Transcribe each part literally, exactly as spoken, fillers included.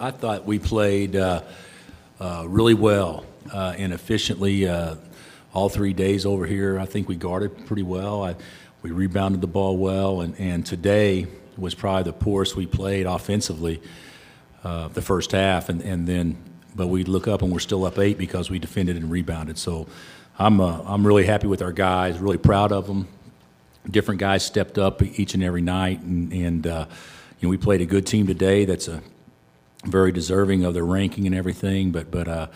I thought we played uh, uh, really well uh, and efficiently uh, all three days over here. I think we guarded pretty well. I, we rebounded the ball well, and, and today was probably the poorest we played offensively uh, the first half, and, and then but we look up and we're still up eight because we defended and rebounded. So I'm uh, I'm really happy with our guys, really proud of them. Different guys stepped up each and every night, and, and uh, you know, we played a good team today. That's a very deserving of their ranking and everything, but but uh,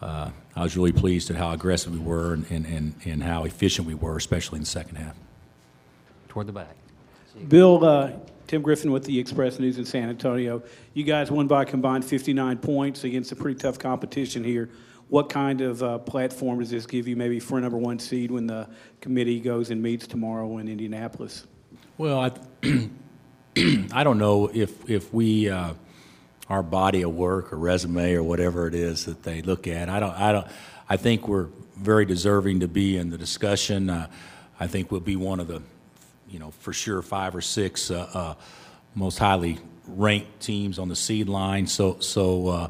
uh, I was really pleased at how aggressive we were and, and, and, and how efficient we were, especially in the second half. Toward the back. Bill, uh, Tim Griffin with the Express News in San Antonio. You guys won by a combined fifty-nine points against a pretty tough competition here. What kind of uh, platform does this give you maybe for a number one seed when the committee goes and meets tomorrow in Indianapolis? Well, I, I don't know if, if we uh, – our body of work or resume or whatever it is that they look at. I don't. I don't. I think we're very deserving to be in the discussion. Uh, I think we'll be one of the, you know, for sure five or six uh, uh, most highly ranked teams on the seed line. So, so uh,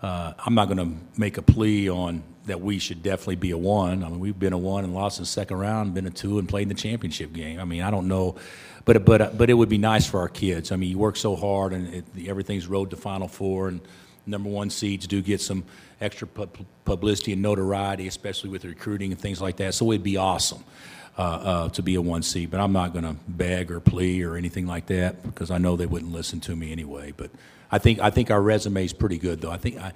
uh, I'm not going to make a plea on that we should definitely be a one. I mean, we've been a one and lost in the second round, been a two and played in the championship game. I mean, I don't know. But but but it would be nice for our kids. I mean, you work so hard, and it, everything's road to Final Four, and number one seeds do get some extra pub- publicity and notoriety, especially with recruiting and things like that. So it'd be awesome uh, uh, to be a one seed. But I'm not going to beg or plea or anything like that because I know they wouldn't listen to me anyway. But I think I think our resume is pretty good, though. I think I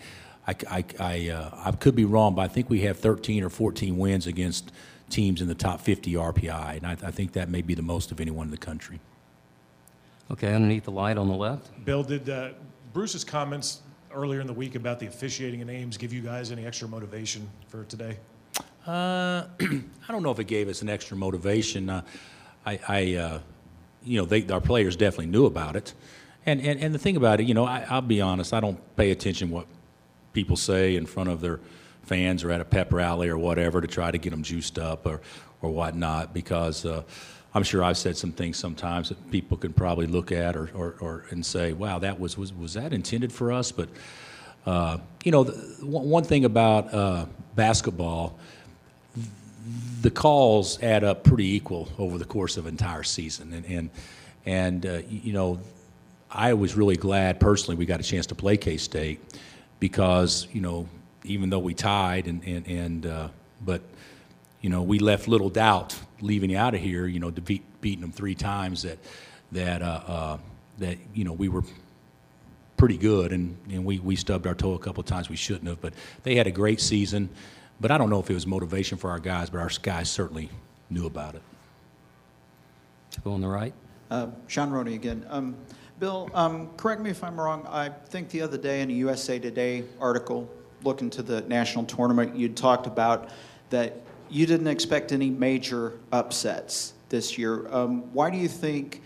I I I, uh, I could be wrong, but I think we have thirteen or fourteen wins against teams in the top fifty R P I, and I, I think that may be the most of anyone in the country. Okay, underneath the light on the left. Bill, did uh, Bruce's comments earlier in the week about the officiating in Ames give you guys any extra motivation for today? Uh, I don't know if it gave us an extra motivation. Uh, I, I uh, you know, they, our players definitely knew about it, and and, and the thing about it, you know, I, I'll be honest, I don't pay attention what people say in front of their fans or at a pep rally or whatever to try to get them juiced up or, or whatnot, because uh, I'm sure I've said some things sometimes that people can probably look at or, or, or and say, wow, that was, was was that intended for us? But, uh, you know, the, one thing about uh, basketball, the calls add up pretty equal over the course of an entire season. And, and, and uh, you know, I was really glad personally we got a chance to play K-State because, you know, even though we tied, and, and, and uh, but, you know, we left little doubt leaving out of here, you know, defeat, beating them three times that, that, uh, uh, that you know, we were pretty good, and, and we, we stubbed our toe a couple of times we shouldn't have. But they had a great season. But I don't know if it was motivation for our guys, but our guys certainly knew about it. Go on the right. Uh, Sean Roney again. Um, Bill, um, correct me if I'm wrong. I think the other day in a U S A Today article, looking to the national tournament, you talked about that you didn't expect any major upsets this year. Um, why do you think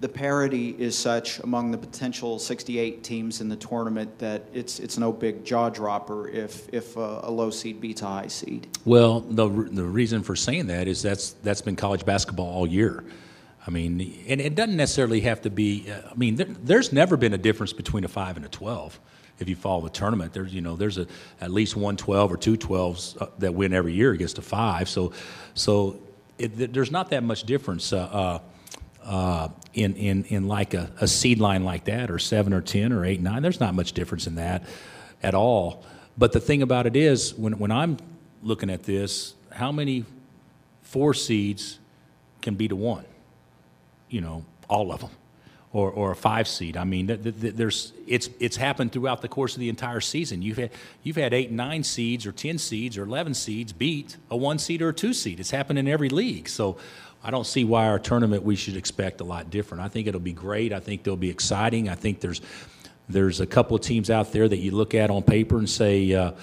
the parity is such among the potential sixty-eight teams in the tournament that it's it's no big jaw dropper if if a, a low seed beats a high seed? Well, the the reason for saying that is that's that's been college basketball all year. I mean, and it doesn't necessarily have to be. Uh, I mean, there, there's never been a difference between a five and a twelve. If you follow the tournament, there's you know there's a, at least one twelve or two twelves that win every year against a five. So, so it, there's not that much difference uh, uh, in in in like a, a seed line like that or seven or ten or eight nine. There's not much difference in that at all. But the thing about it is, when when I'm looking at this, how many four seeds can beat a one? You know, all of them. Or, or a five seed. I mean, th- th- there's it's it's happened throughout the course of the entire season. You've had you've had eight, nine seeds, or ten seeds, or eleven seeds beat a one seed or a two seed. It's happened in every league. So I don't see why our tournament we should expect a lot different. I think it'll be great. I think they'll be exciting. I think there's there's a couple of teams out there that you look at on paper and say, uh,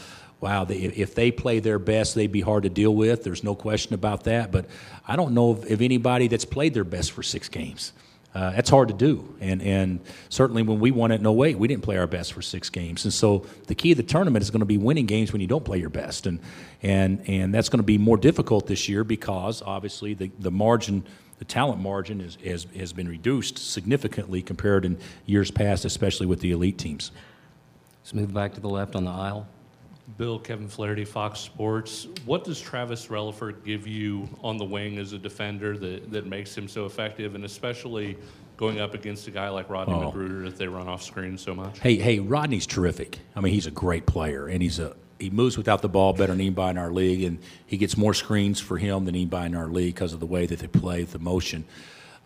wow, they, if they play their best, they'd be hard to deal with. There's no question about that. But I don't know if, if anybody that's played their best for six games. Uh, that's hard to do, and and certainly when we won it, no eight, we didn't play our best for six games, and so the key of the tournament is going to be winning games when you don't play your best, and and and that's going to be more difficult this year because obviously the, the margin, the talent margin is, is has been reduced significantly compared in years past, especially with the elite teams. Smooth back to the left on the aisle. Bill, Kevin Flaherty, Fox Sports. What does Travis Rellifort give you on the wing as a defender that, that makes him so effective, and especially going up against a guy like Rodney oh. McGruder if they run off screen so much? Hey, hey, Rodney's terrific. I mean, he's a great player, and he's a he moves without the ball better than anybody in our league, and he gets more screens for him than anybody in our league because of the way that they play, the motion.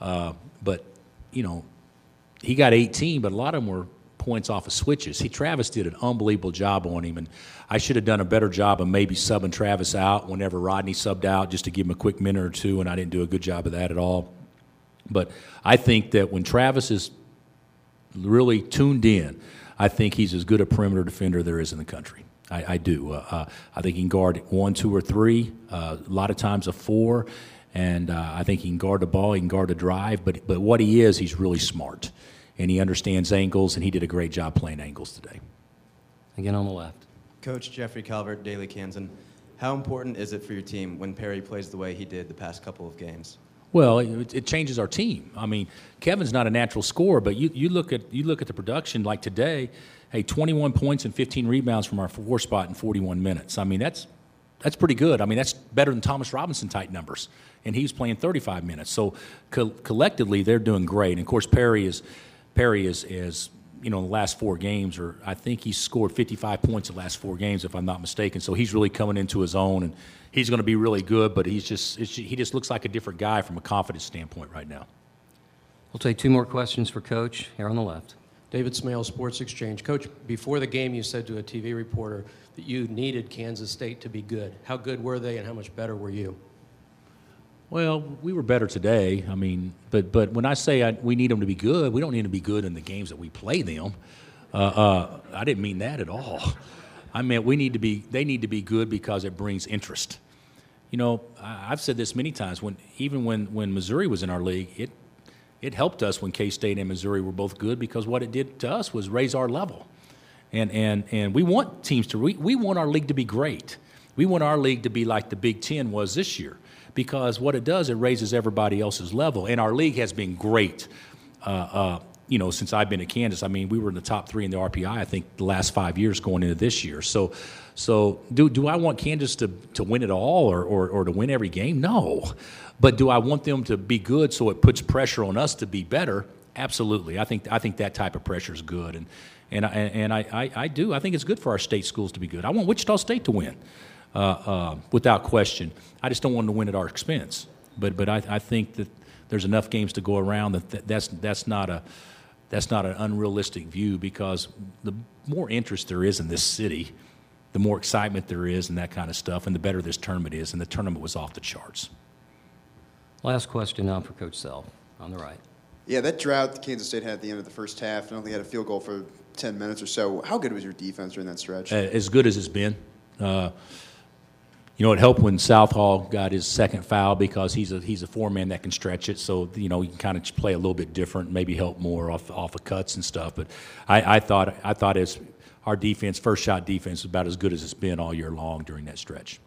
Uh, but, you know, he got eighteen, but a lot of them were points off of switches. He Travis did an unbelievable job on him, and I should have done a better job of maybe subbing Travis out whenever Rodney subbed out just to give him a quick minute or two, and I didn't do a good job of that at all. But I think that when Travis is really tuned in, I think he's as good a perimeter defender there is in the country. I, I do. Uh, uh, I think he can guard one, two, or three, uh, a lot of times a four, and uh, I think he can guard the ball, he can guard the drive, but but what he is, he's really smart. And he understands angles, and he did a great job playing angles today. Again on the left. Coach Jeffrey Calvert, Daily Kansan. How important is it for your team when Perry plays the way he did the past couple of games? Well, it, it changes our team. I mean, Kevin's not a natural scorer, but you, you look at you look at the production like today. Hey, twenty-one points and fifteen rebounds from our four spot in forty-one minutes. I mean, that's that's pretty good. I mean, that's better than Thomas Robinson type numbers, and he's playing thirty-five minutes. So co- collectively, they're doing great. And of course, Perry is. Perry is, is, you know, in the last four games, or I think he's scored fifty-five points in the last four games, if I'm not mistaken. So he's really coming into his own, and he's going to be really good. But he's just it's, he just looks like a different guy from a confidence standpoint right now. We'll take two more questions for Coach here on the left. David Smale, Sports Exchange. Coach, before the game, you said to a T V reporter that you needed Kansas State to be good. How good were they, and how much better were you? Well, we were better today. I mean, but but when I say I, we need them to be good, we don't need to be good in the games that we play them. Uh, uh, I didn't mean that at all. I meant we need to be. They need to be good because it brings interest. You know, I, I've said this many times. When even when, when Missouri was in our league, it it helped us when K-State and Missouri were both good because what it did to us was raise our level. And and and we want teams to we, we want our league to be great. We want our league to be like the Big Ten was this year. Because what it does, it raises everybody else's level. And our league has been great, uh, uh, you know, since I've been at Kansas. I mean, we were in the top three in the R P I, I think, the last five years going into this year. So so do do I want Kansas to, to win it all or, or, or to win every game? No. But do I want them to be good so it puts pressure on us to be better? Absolutely. I think I think that type of pressure is good. And, and, I, and I, I, I do. I think it's good for our state schools to be good. I want Wichita State to win. Uh, uh, without question. I just don't want them to win at our expense. But but I, I think that there's enough games to go around that th- that's that's not a that's not an unrealistic view because the more interest there is in this city, the more excitement there is and that kind of stuff, and the better this tournament is. And the tournament was off the charts. Last question now for Coach Self on the right. Yeah, that drought Kansas State had at the end of the first half, and only had a field goal for ten minutes or so. How good was your defense during that stretch? Uh, as good as it's been. Uh, You know, it helped when South Hall got his second foul because he's a he's a four-man that can stretch it. So, you know, you can kind of play a little bit different, maybe help more off off of cuts and stuff. But I, I thought I thought as our defense, first shot defense, was about as good as it's been all year long during that stretch.